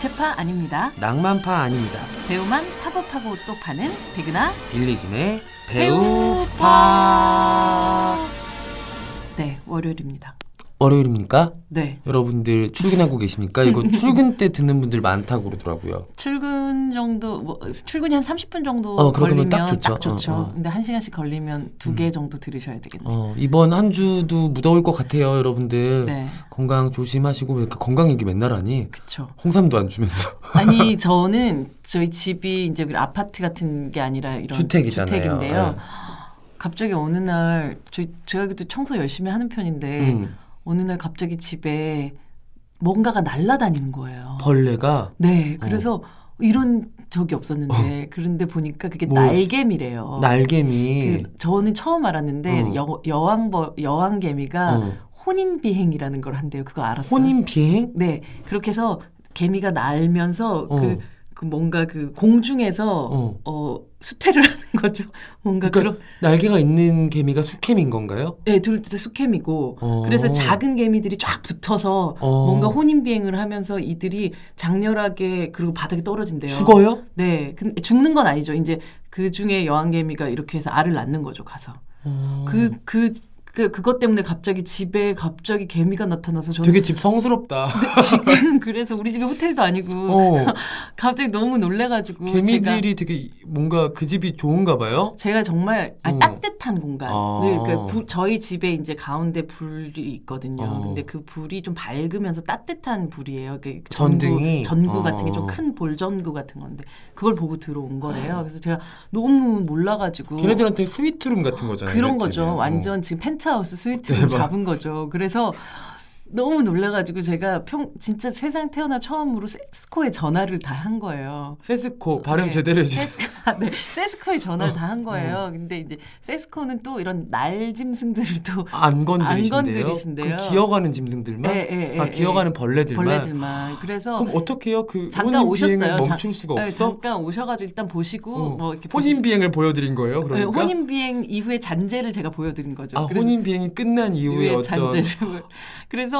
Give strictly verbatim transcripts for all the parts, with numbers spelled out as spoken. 적체파 아닙니다. 낭만파 아닙니다. 배우만 파고파고 또 파는 백은하 빌리진의 배우파. 네, 월요일입니다. 월요일입니까? 네. 여러분들 출근하고 계십니까? 이거 출근 때 듣는 분들 많다고 그러더라고요. 출근 정도, 뭐 출근이 한 삼십 분 정도 어, 걸리면 딱 좋죠. 딱 좋죠. 어, 어. 근데 한 시간씩 걸리면 두 개 음. 정도 들으셔야 되겠네요. 어, 이번 한 주도 무더울 것 같아요, 여러분들. 네. 건강 조심하시고, 왜 이렇게 건강 얘기 맨날 하니? 그쵸. 홍삼도 안 주면서. 아니, 저는 저희 집이 이제 아파트 같은 게 아니라 이런 주택이잖아요. 주택인데요. 네. 갑자기 어느 날, 저희, 제가 그래도 청소 열심히 하는 편인데, 음. 어느 날 갑자기 집에 뭔가가 날아다니는 거예요. 벌레가? 네. 그래서 어. 이런 적이 없었는데 어. 그런데 보니까 그게 뭐, 날개미래요. 날개미. 그, 저는 처음 알았는데 어. 여, 여왕버, 여왕개미가 어. 혼인비행이라는 걸 한대요. 그거 알았어요. 혼인비행? 네. 그렇게 해서 개미가 날면서 어. 그, 그 뭔가 그 공중에서 어. 어, 수태를 하는 거죠. 뭔가 그러니까 그런 날개가 있는 개미가 수개미인 건가요? 네, 둘 다 수개미고 어. 그래서 작은 개미들이 쫙 붙어서 어. 뭔가 혼인 비행을 하면서 이들이 장렬하게 그리고 바닥에 떨어진대요. 죽어요? 네, 근데 죽는 건 아니죠. 이제 그 중에 여왕 개미가 이렇게 해서 알을 낳는 거죠. 가서 그 그 어. 그, 그것 때문에 갑자기 집에 갑자기 개미가 나타나서 저는 되게 집 성스럽다. 지금 그래서 우리 집이 호텔도 아니고 어. 갑자기 너무 놀래가지고 개미들이 되게 뭔가 그 집이 좋은가 봐요. 제가 정말 어. 아니, 따뜻한 공간을 아. 그러니까 부, 저희 집에 이제 가운데 불이 있거든요. 어. 근데 그 불이 좀 밝으면서 따뜻한 불이에요. 그러니까 전구, 전등이 전구 같은 게 좀 큰 볼전구 같은 건데 그걸 보고 들어온 거래요. 그래서 제가 너무 몰라가지고 걔네들한테 스위트룸 같은 거잖아요. 그런 거죠. 완전 어. 지금 펜트 하우스 스위트를 잡은 거죠. 그래서 너무 놀라가지고 제가 평 진짜 세상 태어나 처음으로 세스코에 전화를 다 한 거예요. 세스코 발음 네. 제대로 해주세요. 세스코, 아, 네. 세스코에 전화를 어, 다 한 거예요. 어. 근데 이제 세스코는 또 이런 날 짐승들을 또 안 건드리신대요. 그 기어가는 짐승들만? 에, 에, 에, 아 기어가는 에, 벌레들만? 벌레들만. 그래서 그럼 어떻게 해요? 그 잠깐 오셨어요. 멈출 수가 자, 없어? 잠깐 오셔가지고 일단 보시고 어. 뭐 이렇게 혼인비행을 보여드린 거예요? 그러니까? 네, 혼인비행 이후에 잔재를 제가 보여드린 거죠. 아 혼인비행이 끝난 이후에 어떤 잔재를. 그래서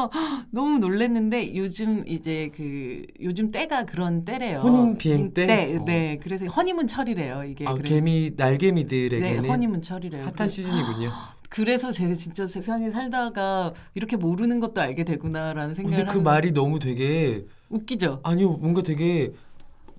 너무 놀랐는데 요즘 이제 그 요즘 때가 그런 때래요. 혼인비행 때? 네, 어. 네. 그래서 허니문 철이래요. 이게 아, 개미 날개미들에게는 네, 허니문 철이래요. 핫한 그래서, 시즌이군요. 그래서 제가 진짜 세상에 살다가 이렇게 모르는 것도 알게 되구나라는 생각을. 근데 그 하면서. 말이 너무 되게 웃기죠. 아니요, 뭔가 되게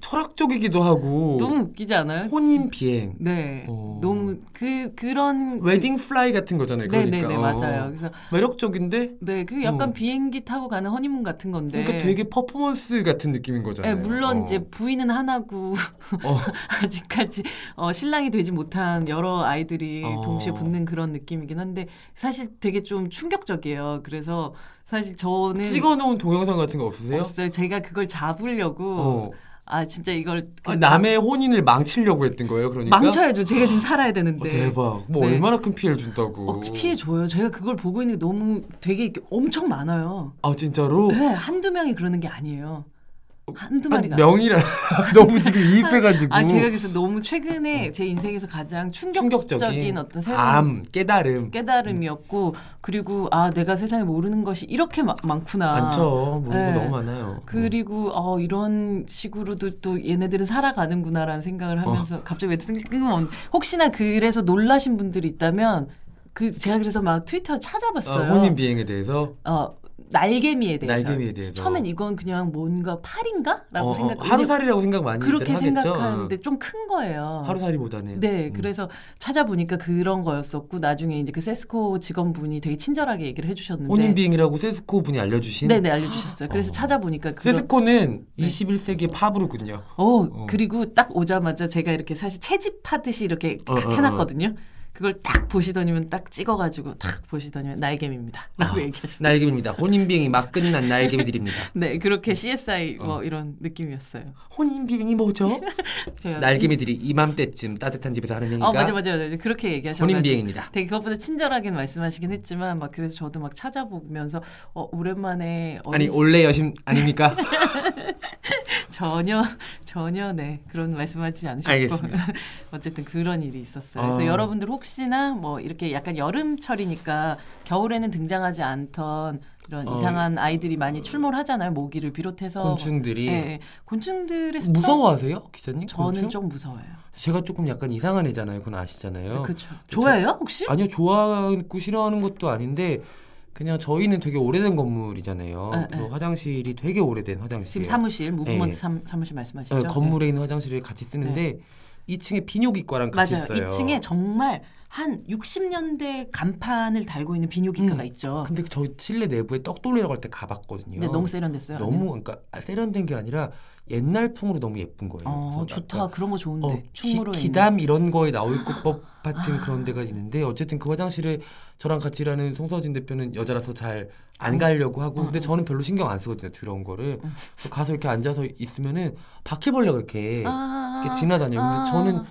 철학적이기도 하고 너무 웃기지 않아요? 혼인비행. 네, 어. 너무 그 그런 웨딩 플라이 같은 거잖아요. 그러니까. 네네네 어. 맞아요. 그래서 매력적인데. 네, 그 약간 어. 비행기 타고 가는 허니문 같은 건데. 그러니까 되게 퍼포먼스 같은 느낌인 거잖아요. 네, 물론 어. 이제 부인은 하나고 어. 아직까지 어, 신랑이 되지 못한 여러 아이들이 어. 동시에 붙는 그런 느낌이긴 한데 사실 되게 좀 충격적이에요. 그래서 사실 저는 찍어놓은 동영상 같은 거 없으세요? 없어요. 제가 그걸 잡으려고. 어. 아 진짜 이걸 아, 남의 혼인을 망치려고 했던 거예요. 그러니까 망쳐야죠. 제가 지금 살아야 되는데. 아, 대박. 뭐 네. 얼마나 큰 피해를 준다고. 어, 피해 줘요. 제가 그걸 보고 있는 게 너무 되게 엄청 많아요. 아 진짜로? 네. 한두 명이 그러는 게 아니에요. 한두 마리가. 아니, 명이라 너무 지금 이입해가지고. 아 제가 그래서 너무 최근에 제 인생에서 가장 충격적인, 충격적인 어떤 새로운 암, 깨달음, 깨달음이었고 그리고 아 내가 세상에 모르는 것이 이렇게 마, 많구나. 많죠. 모르는 네. 거 너무 많아요. 그리고 어, 이런 식으로도 또 얘네들은 살아가는구나라는 생각을 하면서 어. 갑자기 왜 뜬금없는 혹시나 그래서 놀라신 분들이 있다면 그 제가 그래서 막 트위터 찾아봤어요. 어, 혼인 비행에 대해서. 어. 날개미에 대해서. 날개미에 대해서. 처음엔 이건 그냥 뭔가 팔인가? 라고 어, 생각. 하루살이라고 생각 많이 그렇게 생각하는데 어. 좀 큰 거예요. 하루살이보다는. 네. 음. 그래서 찾아보니까 그런 거였었고 나중에 이제 그 세스코 직원분이 되게 친절하게 얘기를 해주셨는데. 혼인비행이라고 세스코 분이 알려주신? 네네. 알려주셨어요. 그래서 어. 찾아보니까. 그걸... 세스코는 네. 이십일 세기 팝으로군요. 어, 어. 그리고 딱 오자마자 제가 이렇게 사실 채집하듯이 이렇게 어, 해놨거든요. 어, 어. 그걸 딱 보시더니면 딱 찍어가지고 딱 보시더니면 날개미입니다. 라고 아, 얘기하시죠. 날개미입니다. 혼인비행이 막 끝난 날개미들입니다. 네. 그렇게 씨에스아이 뭐 어. 이런 느낌이었어요. 혼인비행이 뭐죠? 날개미들이 이맘때쯤 따뜻한 집에서 하는 행위가. 어, 맞아 맞아 맞아. 그렇게 얘기하셨어요. 혼인비행입니다. 되게 그것보다 친절하게 말씀하시긴 했지만 막 그래서 저도 막 찾아보면서 어, 오랜만에. 어린... 아니 올레 여신 아닙니까? 전혀 전혀 네 그런 말씀하지 않으셨고 알겠습니다. 어쨌든 그런 일이 있었어요. 그래서 어. 여러분들 혹시나 뭐 이렇게 약간 여름철이니까 겨울에는 등장하지 않던 이런 어. 이상한 아이들이 많이 출몰하잖아요. 모기를 비롯해서 곤충들이 네, 네. 곤충들의 습성? 무서워하세요, 기자님? 저는 곤충? 좀 무서워요. 제가 조금 약간 이상한 애잖아요. 그건 아시잖아요. 그렇죠. 좋아해요 혹시? 아니요, 좋아하고 싫어하는 것도 아닌데. 그냥 저희는 되게 오래된 건물이잖아요. 에, 그래서 에. 화장실이 되게 오래된 화장실. 지금 사무실, 무브먼트 네. 사무실 말씀하시죠? 네, 건물에 네. 있는 화장실을 같이 쓰는데 네. 이 층에 비뇨기과랑 같이 맞아요. 있어요. 이 층에 정말 한 육십 년대 간판을 달고 있는 비뇨기과가 음. 있죠. 근데 저희 실내 내부에 떡 돌리러 갈 때 가봤거든요. 근데 너무 세련됐어요. 너무 그러니까 세련된 게 아니라 옛날 풍으로 너무 예쁜 거예요. 어, 좋다. 그런 거 좋은데. 어, 기, 기담 이런 거에 나올 것 같은 그런 데가 있는데 어쨌든 그 화장실을 저랑 같이 일하는 송서진 대표는 여자라서 잘 안 가려고 하고 근데 저는 별로 신경 안 쓰거든요. 들어온 거를. 가서 이렇게 앉아서 있으면은 바퀴벌레가 이렇게, 아~ 이렇게 지나다녀요. 근데 아~ 저는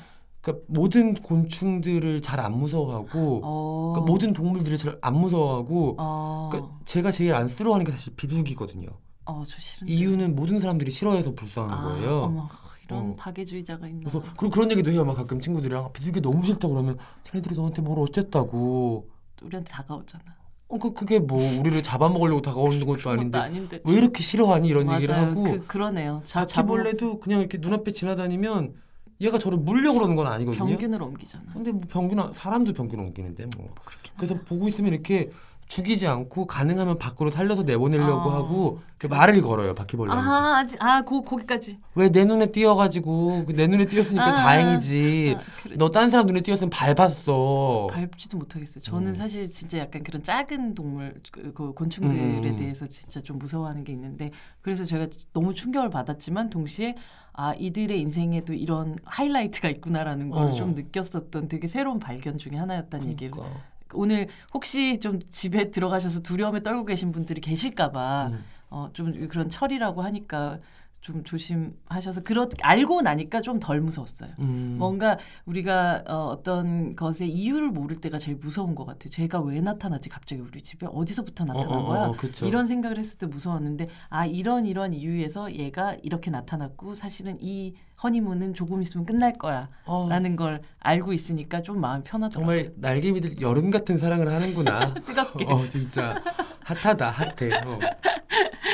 그러니까 모든 곤충들을 잘 안 무서워하고 어... 그러니까 모든 동물들을 잘 안 무서워하고 어... 그러니까 제가 제일 안 쓰러워하는 게 사실 비둘기거든요. 어, 저 싫은데. 이유는 모든 사람들이 싫어해서 불쌍한 아, 거예요. 어머, 이런 어. 파괴주의자가 있나. 그래서 그리고 그런 얘기도 해요. 막 가끔 친구들이랑 비둘기 너무 싫다고 그러면 쟤네들이 너한테 뭘 어쨌다고. 우리한테 다가오잖아. 어, 그, 그게 뭐 우리를 잡아먹으려고 다가오는 것도 아닌데, 아닌데 왜 이렇게 싫어하니 이런 맞아요. 얘기를 하고. 그, 그러네요. 바퀴벌레도 그냥 이렇게 눈앞에 지나다니면 얘가 저를 물려고 그러는 건 아니거든요. 병균을 옮기잖아. 근데 뭐 병균 사람도 병균 옮기는데 뭐. 그래서 하나. 보고 있으면 이렇게 죽이지 않고 가능하면 밖으로 살려서 내보내려고 어. 하고 말을 걸어요 바퀴벌레한테. 아, 아직 아, 고 거기까지. 왜 내 눈에 띄어가지고 내 눈에 띄었으니까 아, 다행이지. 아, 그래. 너 딴 사람 눈에 띄었으면 밟았어. 밟지도 못하겠어요. 저는 음. 사실 진짜 약간 그런 작은 동물, 그, 그 곤충들에 음. 대해서 진짜 좀 무서워하는 게 있는데 그래서 제가 너무 충격을 받았지만 동시에. 아, 이들의 인생에도 이런 하이라이트가 있구나라는 걸 좀 어. 느꼈었던 되게 새로운 발견 중에 하나였다는 그러니까. 얘기를 오늘 혹시 좀 집에 들어가셔서 두려움에 떨고 계신 분들이 계실까 봐 음. 어, 좀 그런 철이라고 하니까 좀 조심하셔서 그렇 알고 나니까 좀 덜 무서웠어요. 음. 뭔가 우리가 어, 어떤 것의 이유를 모를 때가 제일 무서운 것 같아요. 제가 왜 나타났지? 갑자기 우리 집에 어디서부터 나타난 어, 거야? 어, 어, 이런 생각을 했을 때 무서웠는데 아 이런 이런 이유에서 얘가 이렇게 나타났고 사실은 이 허니문은 조금 있으면 끝날 거야 어. 라는 걸 알고 있으니까 좀 마음 편하더라고요. 정말 날개미들 여름 같은 사랑을 하는구나. 뜨겁게. 어, 진짜 핫하다 핫해. 어.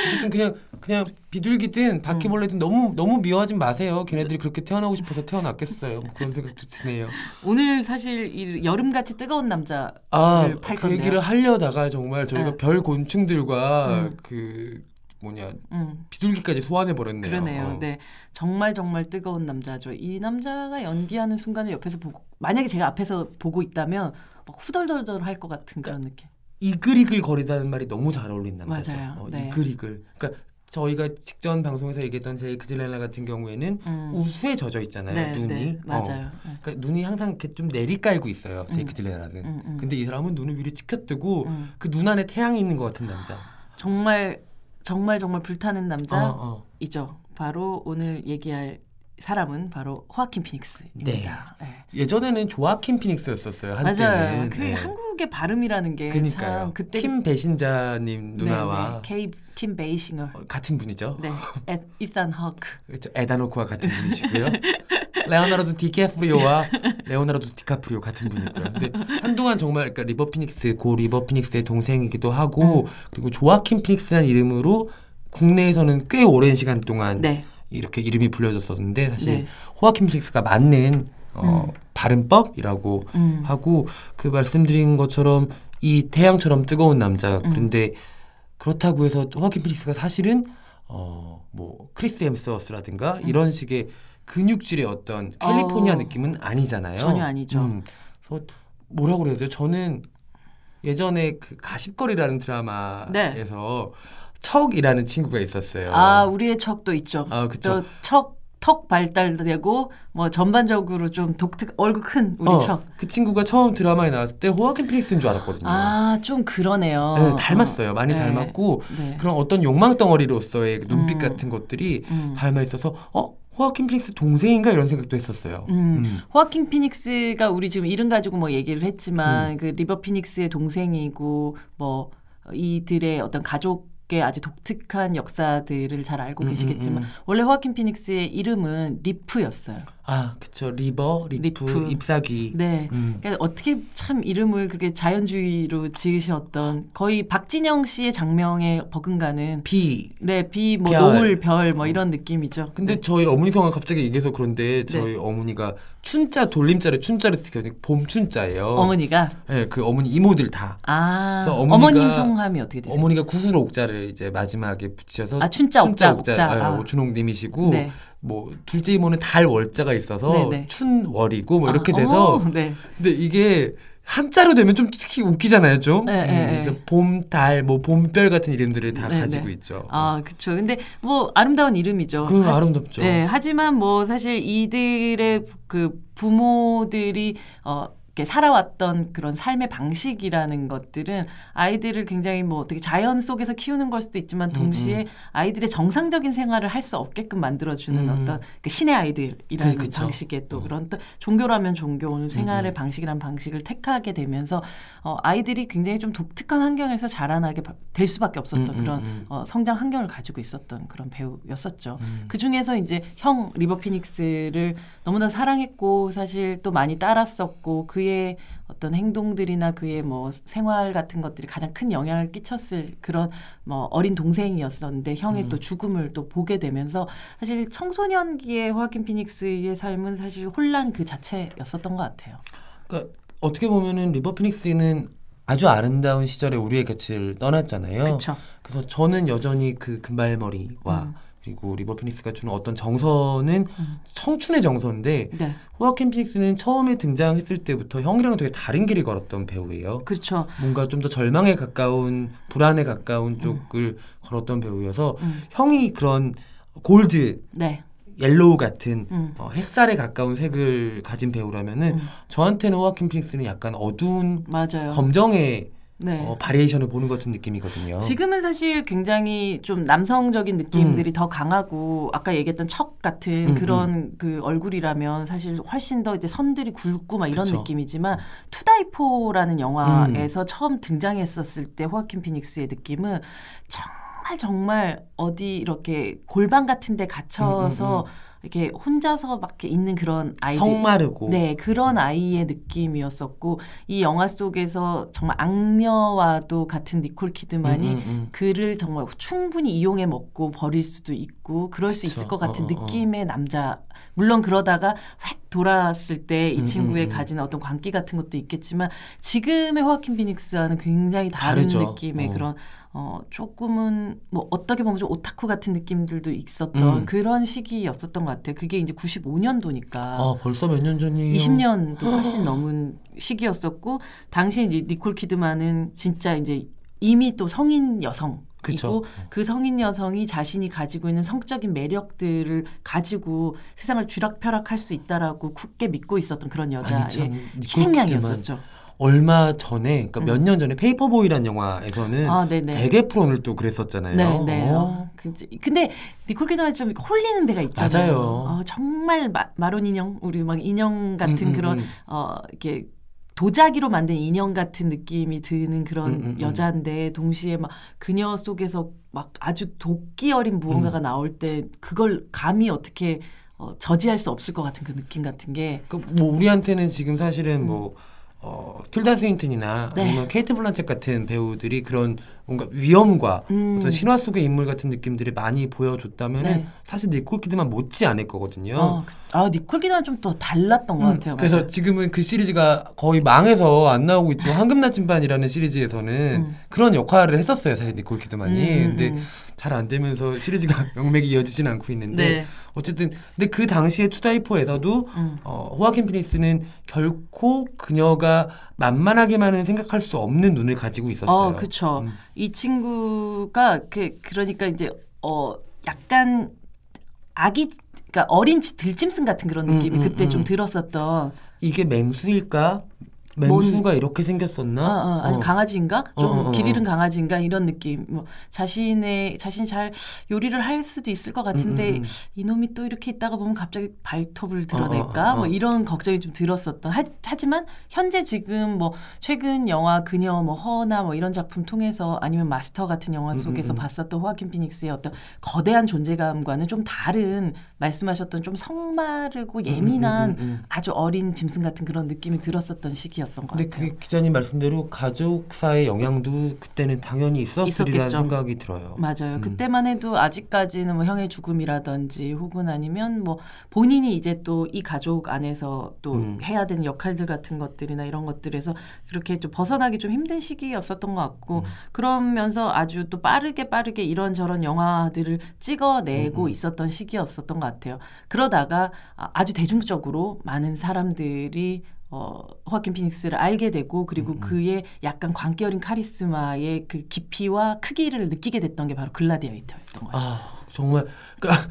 어쨌든 그냥 그냥 비둘기든 바퀴벌레든 음. 너무 너무 미워하지 마세요. 걔네들이 그렇게 태어나고 싶어서 태어났겠어요. 뭐 그런 생각도 드네요. 오늘 사실 이 여름같이 뜨거운 남자를 아, 팔 그 건데요. 얘기를 하려다가 정말 저희가 네. 별 곤충들과 음. 그 뭐냐 음. 비둘기까지 소환해 버렸네요. 그러네요. 어. 네, 정말 정말 뜨거운 남자죠. 이 남자가 연기하는 순간을 옆에서 보고 만약에 제가 앞에서 보고 있다면 막 후덜덜덜 할 것 같은 그런 네. 느낌. 이글이글 거리다는 말이 너무 잘 어울리는 남자죠. 어, 네. 이글이글. 그러니까 저희가 직전 방송에서 얘기했던 제이크 질렌할 같은 경우에는 음. 우수에 젖어 있잖아요. 네, 눈이. 네, 맞아요. 어. 네. 그러니까 눈이 항상 이렇게 좀 내리깔고 있어요. 제이크 음. 질렌할은. 음, 음. 근데 이 사람은 눈을 위로 치켜뜨고 음. 그 눈 안에 태양이 있는 것 같은 남자. 정말 정말 정말 불타는 남자이죠. 어, 어. 바로 오늘 얘기할 사람은 바로 호아킨 피닉스입니다. 네. 네. 예전에는 조아킨 피닉스였었어요. 한때는. 맞아요. 그게 네. 한국의 발음이라는 게 참 그때 킴 배신자님 누나와 네, 네. 킴 베이싱어 어, 같은 분이죠. 네. 에, 이단 호크. 그렇죠. 에단 호크와 같은 분이시고요. 레오나르도 디카프리오와 레오나르도 디카프리오 같은 분이고요. 근데 한동안 정말 그러니까 리버 피닉스 고 리버 피닉스의 동생이기도 하고 음. 그리고 조아킨 피닉스라는 이름으로 국내에서는 꽤 오랜 시간 동안 네. 이렇게 이름이 불려졌었는데 사실 네. 호아킨 피닉스가 맞는 어, 음. 발음법이라고 음. 하고 그 말씀드린 것처럼 이 태양처럼 뜨거운 남자 음. 그런데 그렇다고 해서 호아킨 피닉스가 사실은 어, 뭐 크리스 햄스워스라든가 음. 이런 식의 근육질의 어떤 캘리포니아 어. 느낌은 아니잖아요. 전혀 아니죠. 음, 그래서 뭐라고 그래야 돼요? 저는 예전에 그 가십거리라는 드라마에서 네. 척이라는 친구가 있었어요. 아, 우리의 척도 있죠. 아, 그렇죠. 척, 턱 발달되고 뭐 전반적으로 좀 독특 얼굴 큰 우리 어, 척. 그 친구가 처음 드라마에 나왔을 때 호아킨 피닉스인 줄 알았거든요. 아, 좀 그러네요. 네, 닮았어요. 어, 많이 네, 닮았고 네. 그런 어떤 욕망덩어리로서의 눈빛 음, 같은 것들이 음. 닮아 있어서 어? 호아킨 피닉스 동생인가 이런 생각도 했었어요. 음, 음. 호아킨 피닉스가 우리 지금 이름 가지고 뭐 얘기를 했지만 음. 그 리버 피닉스의 동생이고 뭐 이들의 어떤 가족 아주 독특한 역사들을 잘 알고 음, 계시겠지만 음, 음. 원래 호아킨 피닉스의 이름은 리프였어요. 아, 그렇죠. 리버, 리프, 리프. 잎사귀. 네. 음. 그러니까 어떻게 참 이름을 그렇게 자연주의로 지으셨던 거의 박진영 씨의 장명에 버금가는 비. 네, 비, 뭐 별. 노을, 별, 뭐 이런 느낌이죠. 근데 네. 저희 어머니 성함 갑자기 얘기해서 그런데 저희 네. 어머니가 춘자 돌림자를 춘자를 쓰거든요. 봄춘자예요. 어머니가? 네, 그 어머니 이모들 다. 아. 그래서 어머니가, 어머님 성함이 어떻게 되세요? 어머니가 구슬 옥자를 이제 마지막에 붙이셔서 아, 춘자, 춘자 옥자. 옥자. 아, 오춘옥님이시고. 네. 뭐 둘째 이모는 달 월자가 있어서 네네. 춘월이고 뭐 이렇게 아, 돼서 오, 네. 근데 이게 한자로 되면 좀 특히 웃기잖아요, 좀. 네, 음, 네. 봄, 달, 뭐 봄별 같은 이름들을 다 네, 가지고 네. 있죠. 아, 그렇죠. 근데 뭐 아름다운 이름이죠. 그 아름답죠. 네, 하지만 뭐 사실 이들의 그 부모들이 어. 이렇게 살아왔던 그런 삶의 방식이라는 것들은 아이들을 굉장히 뭐 어떻게 자연 속에서 키우는 걸 수도 있지만 동시에 음, 음. 아이들의 정상적인 생활을 할 수 없게끔 만들어주는 음. 어떤 그 신의 아이들이라는 그쵸. 방식의 또 어. 그런 또 종교라면 종교, 생활의 음. 방식이란 방식을 택하게 되면서 어, 아이들이 굉장히 좀 독특한 환경에서 자라나게 될 수밖에 없었던 음, 그런 음. 어, 성장 환경을 가지고 있었던 그런 배우였었죠. 음. 그 중에서 이제 형 리버 피닉스를 너무나 사랑했고 사실 또 많이 따랐었고 그 그의 어떤 행동들이나 그의 뭐 생활 같은 것들이 가장 큰 영향을 끼쳤을 그런 뭐 어린 동생이었었는데 형의 음. 또 죽음을 또 보게 되면서 사실 청소년기의 호아킨 피닉스의 삶은 사실 혼란 그 자체였었던 것 같아요. 그러니까 어떻게 보면은 리버 피닉스는 아주 아름다운 시절에 우리의 곁을 떠났잖아요. 그쵸. 그래서 저는 여전히 그 금발머리와 음. 그리고 리버 피닉스가 주는 어떤 정서는 음. 청춘의 정서인데 네. 호아킨 피닉스는 처음에 등장했을 때부터 형이랑 되게 다른 길을 걸었던 배우예요. 그렇죠. 뭔가 좀 더 절망에 가까운 불안에 가까운 음. 쪽을 걸었던 배우여서 음. 형이 그런 골드 네. 옐로우 같은 음. 어, 햇살에 가까운 색을 가진 배우라면은 음. 저한테는 호아킨 피닉스는 약간 어두운 맞아요. 검정의 네. 어, 바리에이션을 보는 것 같은 느낌이거든요. 지금은 사실 굉장히 좀 남성적인 느낌들이 음. 더 강하고 아까 얘기했던 척 같은 음, 그런 음. 그 얼굴이라면 사실 훨씬 더 이제 선들이 굵고 막 이런 그쵸. 느낌이지만 투다이포라는 영화에서 음. 처음 등장했었을 때 호아킨 피닉스의 느낌은 정말 정말 어디 이렇게 골방 같은 데 갇혀서 음, 음, 음. 이렇게 혼자서 막 있는 그런 아이 성마르고 네 그런 아이의 느낌이었었고 이 영화 속에서 정말 악녀와도 같은 니콜 키드만이 음, 음, 음. 그를 정말 충분히 이용해 먹고 버릴 수도 있고 그럴 그쵸. 수 있을 것 같은 어, 어. 느낌의 남자 물론 그러다가 획 돌았을 때 이 친구의 음, 음, 가진 어떤 광기 같은 것도 있겠지만 지금의 호아킨 피닉스와는 굉장히 다른 다르죠. 느낌의 어. 그런 어 조금은 뭐 어떻게 보면 좀 오타쿠 같은 느낌들도 있었던 음. 그런 시기였었던 것 같아요. 그게 이제 구십오년도니까. 아 벌써 몇 년 전이에요. 이십년도 훨씬 넘은 시기였었고 당시 이제 니콜 키드만은 진짜 이제 이미 또 성인 여성. 그리고 그 성인 여성이 자신이 가지고 있는 성적인 매력들을 가지고 세상을 쥐락펴락할 수 있다라고 굳게 믿고 있었던 그런 여자의 희생양이었었죠. 얼마 전에, 그러니까 음. 몇 년 전에 페이퍼보이라는 영화에서는 아, 제게 프론을 또 그랬었잖아요. 네네. 어. 근데 니콜 키드만이 좀 홀리는 데가 있잖아요. 맞아요. 어, 정말 마, 마론 인형, 우리 막 인형 같은 음, 음, 그런 음. 어, 이렇게. 도자기로 만든 인형 같은 느낌이 드는 그런 음, 음, 여자인데 동시에 막 그녀 속에서 막 아주 도끼 어린 무언가가 음. 나올 때 그걸 감히 어떻게 어, 저지할 수 없을 것 같은 그 느낌 같은 게 그 뭐 우리한테는 지금 사실은 음. 뭐 어, 틸다 스윈튼이나 네. 아니면 케이트 블란쳇 같은 배우들이 그런 뭔가 위험과 음. 어떤 신화 속의 인물 같은 느낌들이 많이 보여줬다면은 네. 사실 니콜 키드만 못지 않을 거거든요. 어, 그, 아 니콜 키드만 좀 더 달랐던 음, 것 같아요. 그래서 맞아요. 지금은 그 시리즈가 거의 망해서 안 나오고 있지만 황금나침반이라는 시리즈에서는 음. 그런 역할을 했었어요. 사실 니콜 키드만이. 음, 근데 음. 잘 안 되면서 시리즈가 명맥이 이어지진 않고 있는데 네. 어쨌든 근데 그 당시에 투다이포에서도 음. 어, 호아킨 피닉스는 결코 그녀가 만만하게만은 생각할 수 없는 눈을 가지고 있었어요. 어, 그렇죠. 음. 이 친구가 그 그러니까 이제 어 약간 아기 그러니까 어린 들짐승 같은 그런 느낌이 음, 음, 그때 음. 좀 들었었던 이게 맹수일까 맨수가 뭔... 이렇게 생겼었나? 아, 아, 아니, 어. 강아지인가? 좀 길 잃은 강아지인가? 이런 느낌. 뭐 자신의 자신이 잘 요리를 할 수도 있을 것 같은데 음, 음, 음. 이놈이 또 이렇게 있다가 보면 갑자기 발톱을 드러낼까? 어, 어, 어. 뭐 이런 걱정이 좀 들었었던. 하, 하지만 현재 지금 뭐 최근 영화 그녀, 뭐 허나 뭐 이런 작품 통해서 아니면 마스터 같은 영화 속에서 음, 음, 음. 봤었던 호아킨 피닉스의 어떤 거대한 존재감과는 좀 다른 말씀하셨던 좀 성마르고 예민한 음, 음, 음, 음. 아주 어린 짐승 같은 그런 느낌이 들었었던 시기였어요. 근데 그게 기자님 말씀대로 가족사의 영향도 그때는 당연히 있었으리라는 생각이 들어요. 맞아요. 음. 그때만 해도 아직까지는 뭐 형의 죽음이라든지 혹은 아니면 뭐 본인이 이제 또 이 가족 안에서 또 음. 해야 되는 역할들 같은 것들이나 이런 것들에서 그렇게 좀 벗어나기 좀 힘든 시기였었던 것 같고 음. 그러면서 아주 또 빠르게 빠르게 이런저런 영화들을 찍어내고 음. 있었던 시기였었던 것 같아요. 그러다가 아주 대중적으로 많은 사람들이 어, 호아킨 피닉스를 알게 되고 그리고 음. 그의 약간 광기 어린 카리스마의 그 깊이와 크기를 느끼게 됐던 게 바로 글라디에이터였던 거죠. 아, 정말 그러니까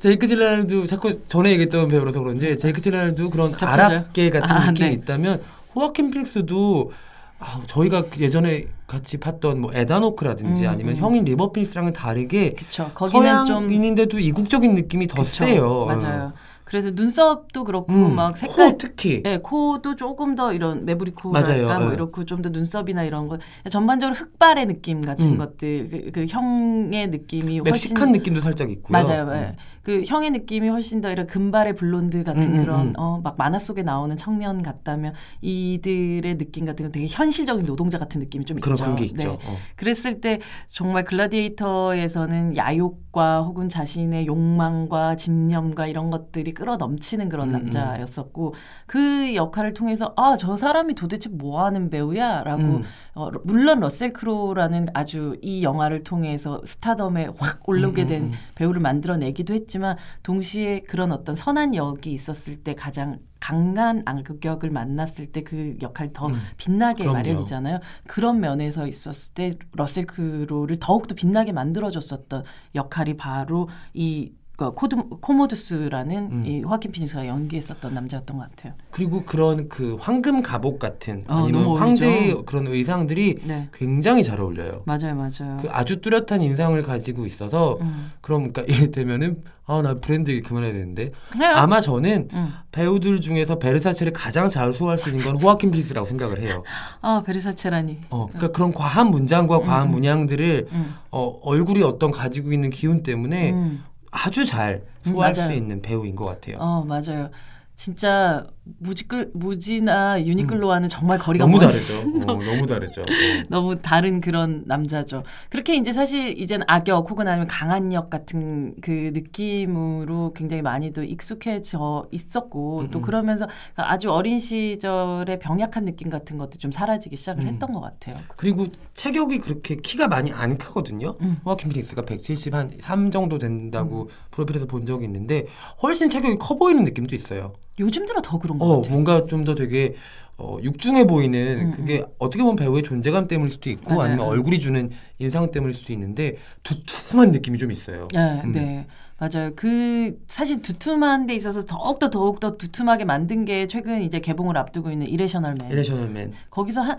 제이크 질렌할도 자꾸 전에 얘기했던 배우라서 그런지 제이크 질렌할도 그런 겹쳐져요? 아랍계 같은 아, 느낌이 네. 있다면 호아킨 피닉스도 아, 저희가 예전에 같이 봤던 뭐 에단 호크라든지 음, 아니면 음. 형인 리버 피닉스랑은 다르게 그쵸. 거기는 서양인인데도 좀... 이국적인 느낌이 더 그쵸. 세요. 맞아요. 그래서 눈썹도 그렇고 음, 막 색깔 코 특히 네, 코도 조금 더 이런 매부리 코랄까 뭐 이렇고 좀 더 눈썹이나 이런 거 전반적으로 흑발의 느낌 같은 음. 것들 그, 그 형의 느낌이 멕시칸 훨씬, 느낌도 살짝 있고요. 맞아요. 음. 그 형의 느낌이 훨씬 더 이런 금발의 블론드 같은 음, 그런 음, 음. 어, 막 만화 속에 나오는 청년 같다면 이들의 느낌 같은 건 되게 현실적인 노동자 같은 느낌이 좀 그런 있죠. 그런 게 있죠. 네. 어. 그랬을 때 정말 글라디에이터에서는 야욕과 혹은 자신의 욕망과 집념과 이런 것들이 넘치는 그런 음, 남자였었고 음. 그 역할을 통해서 아, 저 사람이 도대체 뭐하는 배우야? 라고 음. 어, 물론 러셀 크로우라는 아주 이 영화를 통해서 스타덤에 확 올라오게 된 음, 음. 배우를 만들어내기도 했지만 동시에 그런 어떤 선한 역이 있었을 때 가장 강한 악역을 만났을 때 그 역할 더 음, 빛나게 그럼요. 마련이잖아요. 그런 면에서 있었을 때 러셀 크로우를 더욱더 빛나게 만들어줬었던 역할이 바로 이 그 코드, 코모두스라는 음. 이 호아킨 피닉스가 연기했었던 남자였던 것 같아요. 그리고 그런 그 황금 갑옷 같은 어, 아니면 황제의 그런 의상들이 네. 굉장히 잘 어울려요. 맞아요, 맞아요. 그 아주 뚜렷한 인상을 가지고 있어서 음. 그럼 그러니까 예를 들면은 아, 나 브랜드 그만해야 되는데 해요. 아마 저는 음. 배우들 중에서 베르사체를 가장 잘 소화할 수 있는 건 호아킨 피닉스라고 생각을 해요. 아, 베르사체라니. 어, 그러니까 그런 과한 문장과 음. 과한 문양들을 음. 어, 얼굴이 어떤 가지고 있는 기운 때문에. 음. 아주 잘 소화할 음, 수 있는 배우인 것 같아요. 어, 맞아요. 진짜 무지끌, 무지나 유니클로와는 음. 정말 거리가 너무 먼... 다르죠. 어, 너무 다르죠. 어. 너무 다른 그런 남자죠. 그렇게 이제 사실 이제는 악역 혹은 아니면 강한 역 같은 그 느낌으로 굉장히 많이도 익숙해져 있었고 음, 또 그러면서 아주 어린 시절의 병약한 느낌 같은 것도 좀 사라지기 시작을 음. 했던 것 같아요. 그리고 체격이 그렇게 키가 많이 안 크거든요. 음. 호아킨 피닉스가 백칠십삼 정도 된다고 음. 프로필에서 본 적이 있는데 훨씬 체격이 커 보이는 느낌도 있어요. 요즘 들어 더 그런 것 어, 같아요. 뭔가 좀 더 되게 어, 육중해 보이는 음, 그게 음. 어떻게 보면 배우의 존재감 때문일 수도 있고 맞아요. 아니면 얼굴이 주는 인상 때문일 수도 있는데 두툼한 느낌이 좀 있어요. 네, 음. 네. 맞아요. 그 사실 두툼한 데 있어서 더욱더 더욱더 두툼하게 만든 게 최근 이제 개봉을 앞두고 있는 이레셔널 맨. 이레셔널 맨. 거기서 한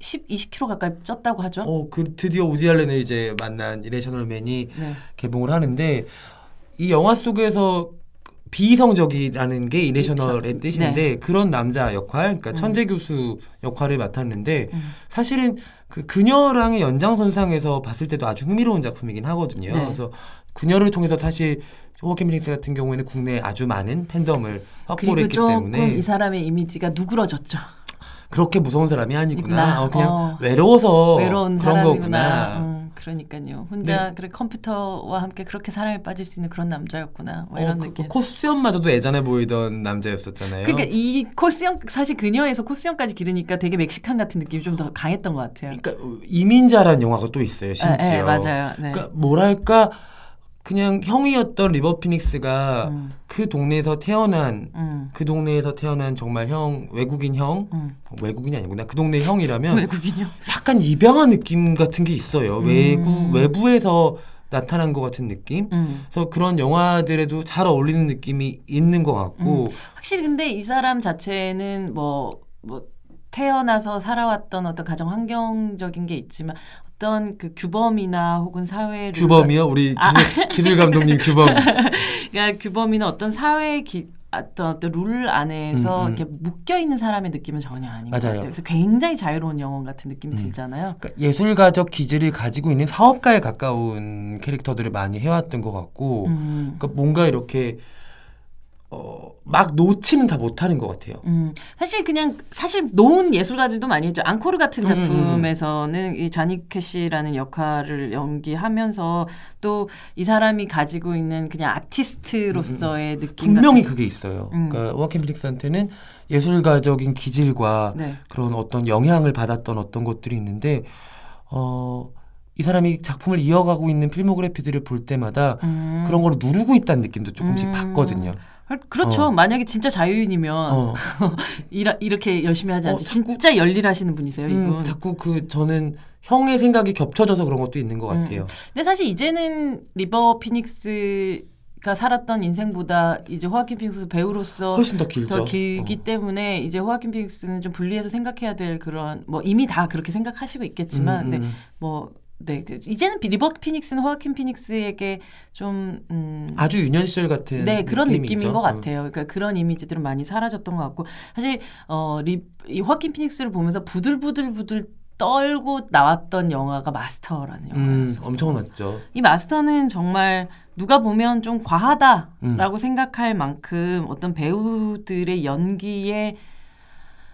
십, 이십 킬로그램 가까이 쪘다고 하죠. 어, 그 드디어 우디 앨런을 이제 만난 이레셔널 맨이 네. 개봉을 하는데 이 영화 속에서 비이성적이라는 게 이레셔널의 뜻인데 네. 그런 남자 역할, 그러니까 음. 천재 교수 역할을 맡았는데 음. 사실은 그 그녀랑의 연장선상에서 봤을 때도 아주 흥미로운 작품이긴 하거든요. 네. 그래서 그녀를 통해서 사실 호아킨 피닉스 같은 경우에는 국내에 아주 많은 팬덤을 확보했기 때문에 그리고 조금 이 사람의 이미지가 누그러졌죠. 그렇게 무서운 사람이 아니구나. 어, 그냥 어. 외로워서 외로운 그런 사람이구나. 거구나. 음. 그러니까요. 혼자 네. 그래 컴퓨터와 함께 그렇게 사랑에 빠질 수 있는 그런 남자였구나. 뭐 이런 어, 그, 느낌. 콧수염마저도 애잔해 보이던 남자였었잖아요. 그러니까 이 콧수염 사실 그녀에서 콧수염까지 기르니까 되게 멕시칸 같은 느낌이 좀 더 강했던 것 같아요. 그러니까 이민자라는 영화가 또 있어요. 심지어. 에, 에, 맞아요. 네. 그러니까 뭐랄까 그냥 형이었던 리버 피닉스가 음. 그 동네에서 태어난 음. 그 동네에서 태어난 정말 형 외국인 형 음. 외국인이 아니구나. 그 동네 형이라면 외국인 형. 약간 입양한 느낌 같은 게 있어요. 음. 외구 외부에서 나타난 것 같은 느낌. 음. 그래서 그런 영화들에도 잘 어울리는 느낌이 있는 것 같고. 음. 확실히 근데 이 사람 자체는 뭐 뭐. 태어나서 살아왔던 어떤 가정 환경적인 게 있지만 어떤 그 규범이나 혹은 사회 규범이요? 우리 기술, 아. 기술 감독님 규범. 그러니까 규범이나 어떤 사회 기 어떤, 어떤 룰 안에서 음, 음. 이렇게 묶여 있는 사람의 느낌은 전혀 아닌 것 같아요. 그래서 굉장히 자유로운 영혼 같은 느낌이 음. 들잖아요. 그러니까 예술가적 기질을 가지고 있는 사업가에 가까운 캐릭터들을 많이 해왔던 것 같고, 음. 그러니까 뭔가 이렇게 어, 막 놓치는 다 못하는 것 같아요. 음. 사실 그냥 사실 놓은 예술가들도 많이 했죠. 앙코르 같은 작품에서는 음. 이 자니 캐시라는 역할을 연기하면서 또 이 사람이 가지고 있는 그냥 아티스트로서의 음. 느낌 분명히 같은... 그게 있어요. 음. 그러니까 호아킨 피닉스한테는 예술가적인 기질과 네. 그런 어떤 영향을 받았던 어떤 것들이 있는데 어. 이 사람이 작품을 이어가고 있는 필모그래피들을 볼 때마다 음. 그런 걸 누르고 있다는 느낌도 조금씩 음. 받거든요. 그렇죠. 어. 만약에 진짜 자유인이면 어. 이라, 이렇게 열심히 하지 않지. 어, 자꾸, 진짜 열일하시는 분이세요, 음, 이분. 자꾸 그 저는 형의 생각이 겹쳐져서 그런 것도 있는 것 같아요. 음. 근데 사실 이제는 리버 피닉스가 살았던 인생보다 이제 호아킨 피닉스 배우로서 훨씬 더 길죠. 더 길기 어. 때문에 이제 호아킨 피닉스는 좀 분리해서 생각해야 될 그런 뭐 이미 다 그렇게 생각하시고 있겠지만, 음, 음. 근데 뭐. 네, 이제는 리버 피닉스는 호아킨 피닉스에게 좀 음, 아주 유년 시절 같은 네 그런 느낌이죠. 느낌인 것 같아요. 그러니까 그런 이미지들은 많이 사라졌던 것 같고 사실 어, 리, 이 호아킨 피닉스를 보면서 부들부들부들 떨고 나왔던 영화가 마스터라는 영화였었어요. 음, 엄청났죠. 이 마스터는 정말 누가 보면 좀 과하다라고 음. 생각할 만큼 어떤 배우들의 연기에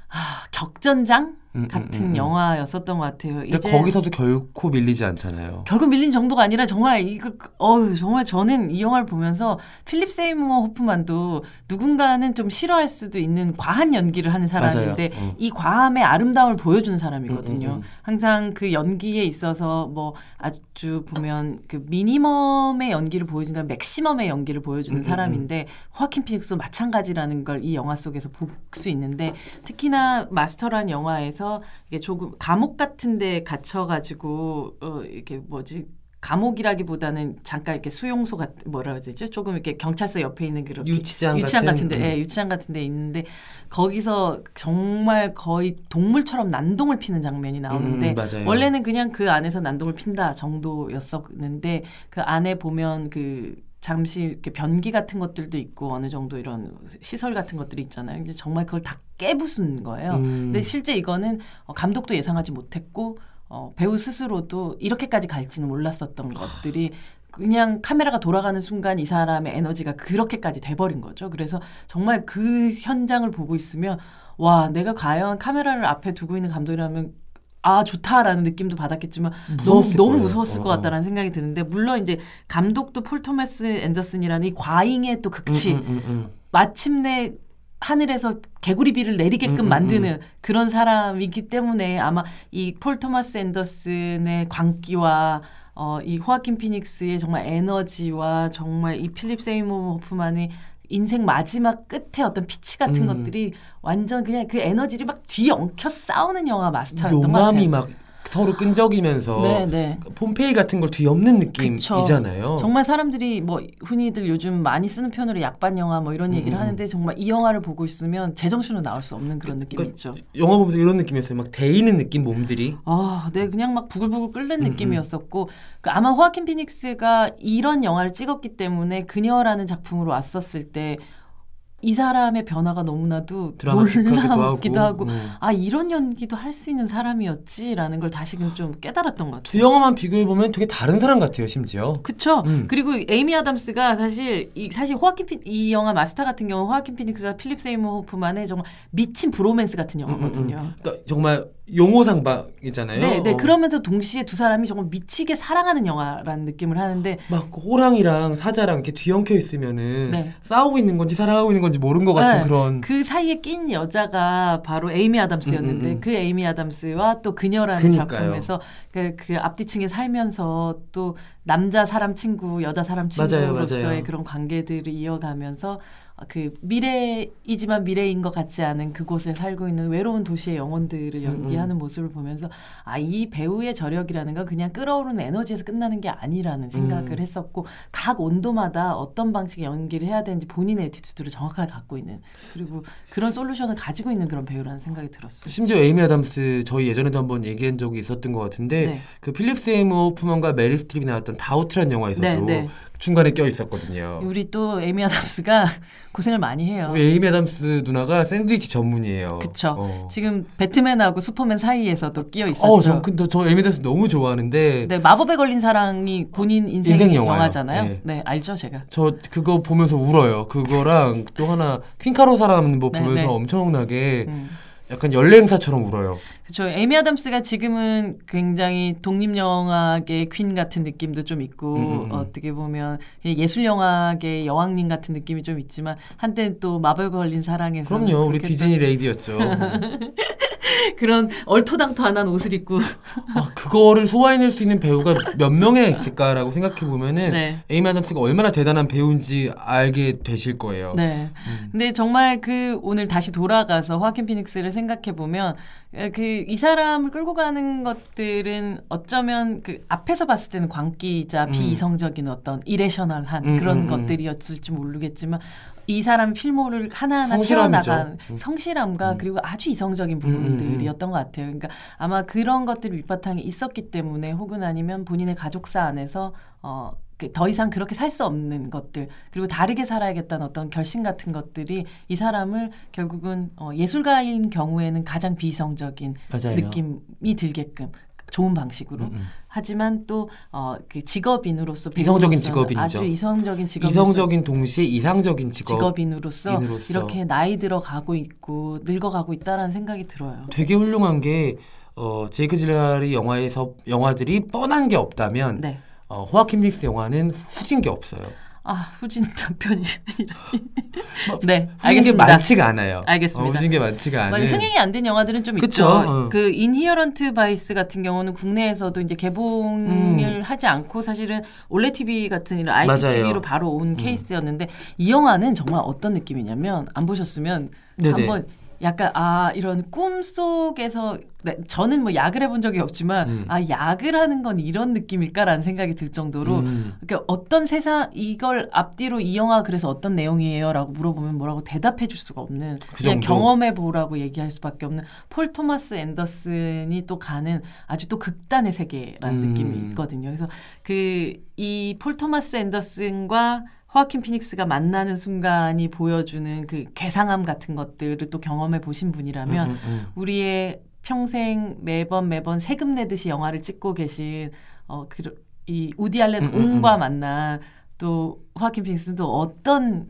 하, 격전장 음, 같은 음, 음, 영화였었던 것 같아요. 근데 이제 거기서도 결코 밀리지 않잖아요. 결코 밀린 정도가 아니라 정말 이거 어우 정말 저는 이 영화를 보면서 필립 세이무어 호프만도 누군가는 좀 싫어할 수도 있는 과한 연기를 하는 사람인데 음. 이 과함의 아름다움을 보여주는 사람이거든요. 음, 음, 음. 항상 그 연기에 있어서 뭐 아주 보면 그 미니멈의 연기를 보여준다, 맥시멈의 연기를 보여주는 음, 사람인데 음. 호아킨 피닉스도 마찬가지라는 걸 이 영화 속에서 볼 수 있는데 특히나 마스터라는 영화에서 이게 조금 감옥 같은데 갇혀가지고 어, 이렇게 뭐지 감옥이라기보다는 잠깐 이렇게 수용소 같 뭐라 해야 되지 조금 이렇게 경찰서 옆에 있는 그런 유치장, 유치장 같은, 같은데 예, 유치장 같은데 있는데 거기서 정말 거의 동물처럼 난동을 피는 장면이 나오는데 음, 원래는 그냥 그 안에서 난동을 핀다 정도였었는데 그 안에 보면 그 잠시 이렇게 변기 같은 것들도 있고 어느 정도 이런 시설 같은 것들이 있잖아요. 근데 정말 그걸 다 깨부순 거예요. 음. 근데 실제 이거는 감독도 예상하지 못했고 어, 배우 스스로도 이렇게까지 갈지는 몰랐었던 것들이 그냥 카메라가 돌아가는 순간 이 사람의 에너지가 그렇게까지 돼버린 거죠. 그래서 정말 그 현장을 보고 있으면 와 내가 과연 카메라를 앞에 두고 있는 감독이라면 아 좋다라는 느낌도 받았겠지만 너무, 너무 무서웠을 어. 것 같다라는 생각이 드는데 물론 이제 감독도 폴 토마스 앤더슨이라는 이 과잉의 또 극치 음, 음, 음, 음. 마침내 하늘에서 개구리 비를 내리게끔 음, 음, 만드는 음. 그런 사람이기 때문에 아마 이 폴 토마스 앤더슨의 광기와 어, 이 호아킨 피닉스의 정말 에너지와 정말 이 필립 세이모 호프만의 인생 마지막 끝에 어떤 피치 같은 음. 것들이 완전 그냥 그 에너지를 막 뒤에 엉켜 싸우는 영화 마스터였던 것 같아요. 용암이 막 서로 끈적이면서 네네. 폼페이 같은 걸 뒤엎는 느낌이잖아요. 그쵸. 정말 사람들이 뭐 흔히들 요즘 많이 쓰는 표현으로 약반 영화 뭐 이런 얘기를 음. 하는데 정말 이 영화를 보고 있으면 제정신으로 나올 수 없는 그런 느낌이 그러니까 있죠. 영화 보면서 이런 느낌이었어요. 막 데이는 느낌 몸들이. 아, 네 그냥 막 부글부글 끓는 음. 느낌이었었고 그 아마 호아킨 피닉스가 이런 영화를 찍었기 때문에 그녀라는 작품으로 왔었을 때 이 사람의 변화가 너무나도 놀라기도 하고, 하고 네. 아 이런 연기도 할 수 있는 사람이었지라는 걸 다시금 좀 깨달았던 것 같아요. 두 영화만 비교해보면 되게 다른 사람 같아요, 심지어. 그쵸. 음. 그리고 에이미 아담스가 사실 이 사실 호아킨 피, 이 영화 마스터 같은 경우 호아킨 피닉스와 필립 세이모 호프만의 정말 미친 브로맨스 같은 영화거든요. 음, 음, 음. 그러니까 정말 용호상박이잖아요. 네, 네. 어. 그러면서 동시에 두 사람이 정말 미치게 사랑하는 영화라는 느낌을 하는데 막 호랑이랑 사자랑 이렇게 뒤엉켜 있으면은 네. 싸우고 있는 건지 사랑하고 있는 건지 모른 것 같은 네. 그런 그 사이에 낀 여자가 바로 에이미 아담스였는데 음, 음, 음. 그 에이미 아담스와 또 그녀라는 그니까요. 작품에서 그, 그 앞뒤층에 살면서 또 남자 사람 친구, 여자 사람 친구로서의 맞아요, 맞아요. 그런 관계들을 이어가면서 그 미래이지만 미래인 것 같지 않은 그곳에 살고 있는 외로운 도시의 영혼들을 연기하는 음. 모습을 보면서 아, 이 배우의 저력이라는 건 그냥 끌어오르는 에너지에서 끝나는 게 아니라는 생각을 음. 했었고, 각 온도마다 어떤 방식의 연기를 해야 되는지 본인의 에티튜드를 정확하게 갖고 있는, 그리고 그런 솔루션을 가지고 있는 그런 배우라는 생각이 들었어요. 심지어 에이미 아담스 저희 예전에도 한번 얘기한 적이 있었던 것 같은데 네. 그 필립 세이머 호프먼과 메릴 스트립이 나왔던 다우트란 영화에서도 네, 네. 중간에 껴있었거든요. 우리 또 에이미 아담스가 고생을 많이 해요. 우리 에이미 아담스 누나가 샌드위치 전문이에요. 그쵸. 어. 지금 배트맨하고 슈퍼맨 사이에서도 끼어있었죠. 어, 저, 근데 저 에이미 아담스 너무 좋아하는데 네, 마법에 걸린 사랑이 본인 인생, 인생 영화잖아요. 네. 네, 알죠 제가. 저 그거 보면서 울어요. 그거랑 또 하나 퀸카로 사람 뭐 보면서 네, 네. 엄청나게 음. 약간 연례 행사처럼 울어요. 그렇죠. 에이미 아담스가 지금은 굉장히 독립영화계 퀸 같은 느낌도 좀 있고 음음. 어떻게 보면 예술영화계 여왕님 같은 느낌이 좀 있지만 한때는 또 마블 걸린 사랑에서 그럼요. 우리 디즈니 레이디였죠. 그런 얼토당토안한 옷을 입고 아, 그거를 소화해낼 수 있는 배우가 몇 명이나 있을까라고 생각해보면은 네. 에이미 아담스가 얼마나 대단한 배우인지 알게 되실 거예요. 네. 음. 근데 정말 그 오늘 다시 돌아가서 호아킨 피닉스를 생각해보면 그 이 사람을 끌고 가는 것들은 어쩌면 그 앞에서 봤을 때는 광기이자 음. 비이성적인 어떤 이레셔널한 음, 그런 음, 것들이었을지 모르겠지만 이 사람의 필모를 하나하나 채워나간 성실함과 음. 그리고 아주 이성적인 부분들이었던 음. 것 같아요. 그러니까 아마 그런 것들이 밑바탕에 있었기 때문에 혹은 아니면 본인의 가족사 안에서 어, 더 이상 그렇게 살 수 없는 것들, 그리고 다르게 살아야겠다는 어떤 결심 같은 것들이 이 사람을 결국은 어, 예술가인 경우에는 가장 비이성적인 맞아요. 느낌이 들게끔 좋은 방식으로 음, 음. 하지만 또 어, 그 직업인으로서 이성적인 직업인이죠. 아주 이성적인 직업, 이성적인 동시에 이상적인 직업 직업인으로서 인으로서. 이렇게 나이 들어가고 있고 늙어가고 있다라는 생각이 들어요. 되게 훌륭한 게 어, 제이크 질렌할이 영화에서 영화들이 뻔한 게 없다면 네. 어, 호아킨 피닉스 영화는 후진 게 없어요. 아, 후진 단편이 아니라니. 네, 후진 알겠습니다. 게 많지가 않아요. 알겠습니다. 어, 후진 게 많지가 않아요. 흥행이 안 된 영화들은 좀 그쵸? 있죠. 어. 그 인히어런트 바이스 같은 경우는 국내에서도 이제 개봉을 음. 하지 않고 사실은 올레 티비 같은 이런 아이피티비로 맞아요. 바로 온 음. 케이스였는데 이 영화는 정말 어떤 느낌이냐면 안 보셨으면 네네. 한번 약간 아 이런 꿈 속에서 네, 저는 뭐 약을 해본 적이 없지만 음. 아 약을 하는 건 이런 느낌일까라는 생각이 들 정도로 음. 그러니까 어떤 세상 이걸 앞뒤로 이 영화 그래서 어떤 내용이에요라고 물어보면 뭐라고 대답해 줄 수가 없는 그 그냥 경험해 보라고 얘기할 수밖에 없는 폴 토마스 앤더슨이 또 가는 아주 또 극단의 세계라는 음. 느낌이 있거든요. 그래서 그 이 폴 토마스 앤더슨과 호아킨 피닉스가 만나는 순간이 보여주는 그 괴상함 같은 것들을 또 경험해 보신 분이라면 음, 음. 우리의 평생 매번 매번 세금 내듯이 영화를 찍고 계신 어, 그, 이 우디 알렌 음, 옹과 음. 만난 또 호아킨 피닉스는 또 어떤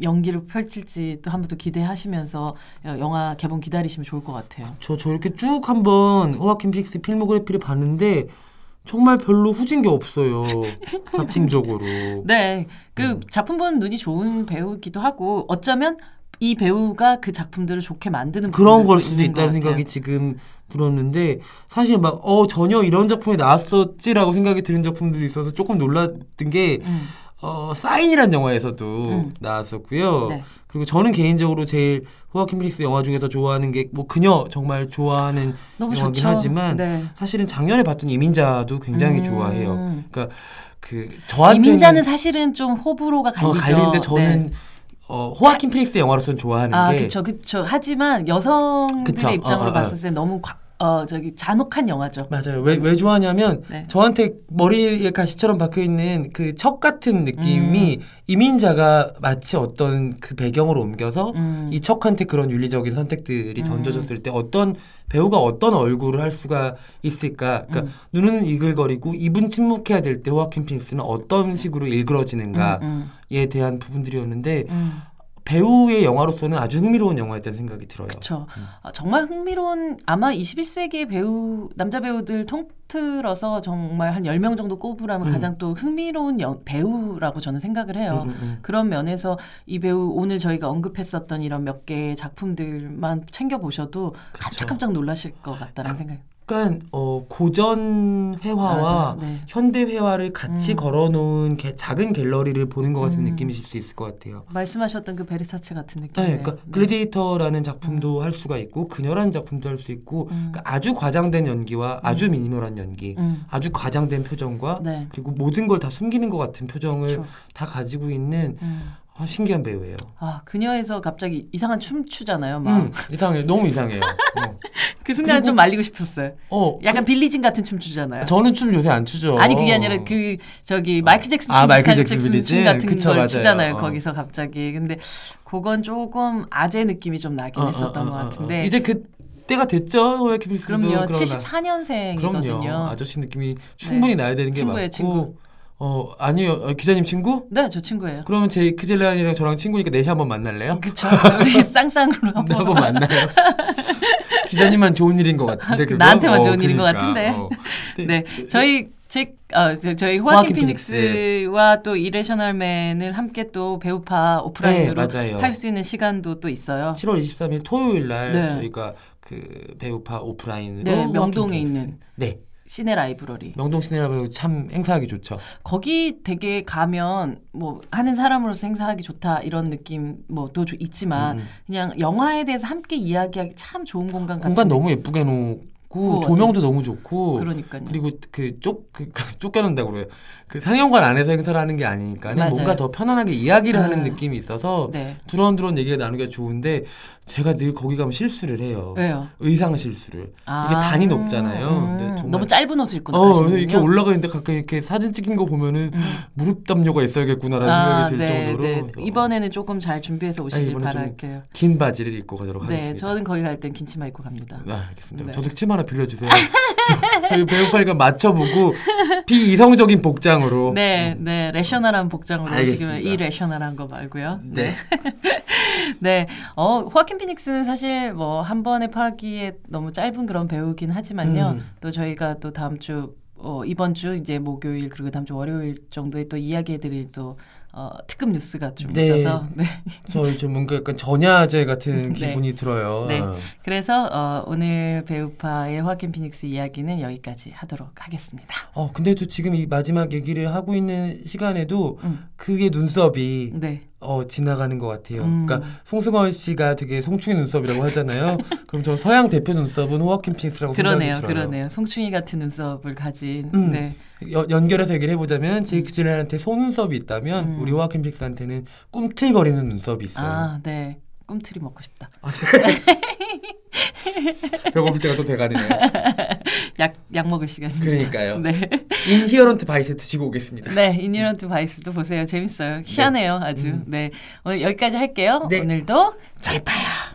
연기를 펼칠지 또 한 번 또 기대하시면서 영화 개봉 기다리시면 좋을 것 같아요. 저, 저 이렇게 쭉 한번 호아킨 피닉스 필모그래피를 봤는데 정말 별로 후진 게 없어요. 작품적으로. 네. 그 음. 작품 보는 눈이 좋은 배우이기도 하고 어쩌면 이 배우가 그 작품들을 좋게 만드는 그런 걸 수도 있다는 생각이 지금 들었는데 사실 막 어, 전혀 이런 작품이 나왔었지라고 생각이 드는 작품들이 있어서 조금 놀랐던 게 음. 어, 사인이란 영화에서도 음. 나왔었고요. 네. 그리고 저는 개인적으로 제일 호아킨 피닉스 영화 중에서 좋아하는 게 뭐 그녀 정말 좋아하는 영화긴 좋죠. 하지만 네. 사실은 작년에 봤던 이민자도 굉장히 음. 좋아해요. 그러니까 그 저한테는 이민자는 사실은 좀 호불호가 갈리죠. 어, 갈리는데 저는 네. 어, 호아킨 피닉스 영화로서는 좋아하는 아, 게 그렇죠, 그렇죠. 하지만 여성들의 그쵸. 입장으로 어, 어, 어. 봤을 때 너무 과, 어 저기 잔혹한 영화죠. 맞아요. 왜, 왜 좋아하냐면 네. 저한테 머리에 가시처럼 박혀있는 그 척 같은 느낌이 음. 이민자가 마치 어떤 그 배경으로 옮겨서 음. 이 척한테 그런 윤리적인 선택들이 음. 던져졌을 때 어떤 배우가 어떤 얼굴을 할 수가 있을까. 그러니까 음. 눈은 이글거리고 입은 침묵해야 될 때 호아킨 피닉스는 어떤 식으로 일그러지는가에 음, 음. 대한 부분들이었는데 음. 배우의 영화로서는 아주 흥미로운 영화였다는 생각이 들어요. 그렇죠. 음. 아, 정말 흥미로운 아마 이십일 세기의 배우 남자 배우들 통틀어서 정말 한 열 명 정도 꼽으라면 음. 가장 또 흥미로운 여, 배우라고 저는 생각을 해요. 음, 음, 음. 그런 면에서 이 배우 오늘 저희가 언급했었던 이런 몇 개의 작품들만 챙겨보셔도 그쵸. 깜짝깜짝 놀라실 것 같다는 그, 생각이 약간 어, 고전 회화와 네. 현대 회화를 같이 음. 걸어놓은 게 작은 갤러리를 보는 것 같은 음. 느낌이실 수 있을 것 같아요. 말씀하셨던 그 베르사체 같은 느낌이네요. 네, 그러니까 네. 글래디에이터라는 작품도 음. 할 수가 있고 그녀라는 작품도 할 수 있고 음. 그러니까 아주 과장된 연기와 아주 음. 미니멀한 연기, 음. 아주 과장된 표정과 네. 그리고 모든 걸 다 숨기는 것 같은 표정을 그쵸. 다 가지고 있는 음. 아, 신기한 배우예요. 아, 그녀에서 갑자기 이상한 춤 추잖아요. 막. 음, 이상해요. 너무 이상해요. 어. 그 순간 그리고, 좀 말리고 싶었어요. 어, 약간 그, 빌리진 같은 춤 추잖아요. 저는 춤 요새 안 추죠. 아니 그게 아니라 그 저기 마이클 잭슨 춤, 아, 마이클 잭슨, 잭슨 춤 같은 그쵸, 걸 맞아요. 추잖아요. 어. 거기서 갑자기. 근데 그건 조금 아재 느낌이 좀 나긴 어, 했었던 어, 어, 것 같은데. 어, 어, 어. 이제 그 때가 됐죠. 호아킨 피닉스도. 그럼요. 칠십사 년생이거든요. 그럼요. 아저씨 느낌이 충분히 네. 나야 되는 게 친구예요, 맞고. 친구. 어 아니요 기자님 친구? 네, 저 친구예요. 그러면 제이크 질렌할이랑 저랑 친구니까 넷이 한번 만날래요? 그쵸. 우리 쌍쌍으로 한번, 한번 만나요. 기자님만 좋은 일인 것 같은데 그거? 나한테만 어, 좋은 그러니까. 일인 것 같은데. 어. 네, 네, 네, 저희 제 어, 저희 호아킨 피닉스와 네. 또 이레셔널 맨을 함께 또 배우파 오프라인으로 네, 할 수 있는 시간도 또 있어요. 칠월 이십삼일 토요일 날 네. 저희가 그 배우파 오프라인으로 네, 명동에 있는 네. 시네라이브러리. 명동 시네라이브러리 참 행사하기 좋죠. 거기 되게 가면 뭐 하는 사람으로서 행사하기 좋다 이런 느낌 뭐도 있지만 음. 그냥 영화에 대해서 함께 이야기하기 참 좋은 공간 같은. 공간 너무 예쁘게 해놓고 조명도 너무 좋고. 그러니까요. 그리고 그 쫓 그, 그, 쫓겨난다고 그래요. 그 상영관 안에서 행사를 하는 게 아니니까 뭔가 더 편안하게 이야기를 음. 하는 느낌이 있어서 네. 두런두런 얘기가 나누기가 좋은데 제가 늘 거기 가면 실수를 해요. 왜요? 의상 실수를. 아~ 이게 단이 높잖아요. 음~ 근데 정말 너무 짧은 옷을 입고 나가시는군요. 어, 그래서 이렇게 올라가 있는데 가끔 이렇게 사진 찍힌 거 보면은 음. 무릎 담요가 있어야겠구나라는 아, 생각이 들 네, 정도로. 네. 이번에는 조금 잘 준비해서 오시길 네, 바랄게요. 긴 바지를 입고 가도록 네, 하겠습니다. 네, 저는 거기 갈 땐 긴 치마 입고 갑니다. 아, 알겠습니다. 네. 저도 치마 하나 빌려주세요. 저, 저희 배우팔과 맞춰보고 비이성적인 복장으로. 네, 음. 네, 레셔널한 복장으로 오시면 이레셔널한 거 말고요. 네, 네, 어, 호아킨 피닉스는 사실 뭐 한 번에 파기에 너무 짧은 그런 배우긴 하지만요. 음. 또 저희가 또 다음 주 어, 이번 주 이제 목요일 그리고 다음 주 월요일 정도에 또 이야기해드릴 또 어, 특급 뉴스가 좀 네. 있어서 네. 저 좀 뭔가 약간 전야제 같은 기분이 네. 들어요. 네. 그래서 어, 오늘 배우파의 호아킨 피닉스 이야기는 여기까지 하도록 하겠습니다. 어, 근데 또 지금 이 마지막 얘기를 하고 있는 시간에도 음. 그게 눈썹이 네. 어, 지나가는 것 같아요. 음. 그러니까 송승헌 씨가 되게 송충이 눈썹이라고 하잖아요. 그럼 저 서양 대표 눈썹은 호아킨 피닉스라고 그러네요, 생각이 들어요. 그러네요. 송충이 같은 눈썹을 가진. 음. 네. 여, 연결해서 얘기를 해보자면 제이크 질렌한테 소눈썹이 있다면 음. 우리 호아킨 피닉스한테는 꿈틀거리는 눈썹이 있어요. 아, 네. 꿈틀이 먹고 싶다. 아, 네. 배고플 때가 또 돼가네요. 약, 약 먹을 시간입니다. 그러니까요. 네. 인히어런트 바이스 드시고 오겠습니다. 네, 인히어런트 바이스도 보세요. 재밌어요. 희한해요, 네. 아주. 음. 네, 오늘 여기까지 할게요. 네. 오늘도 잘 봐요.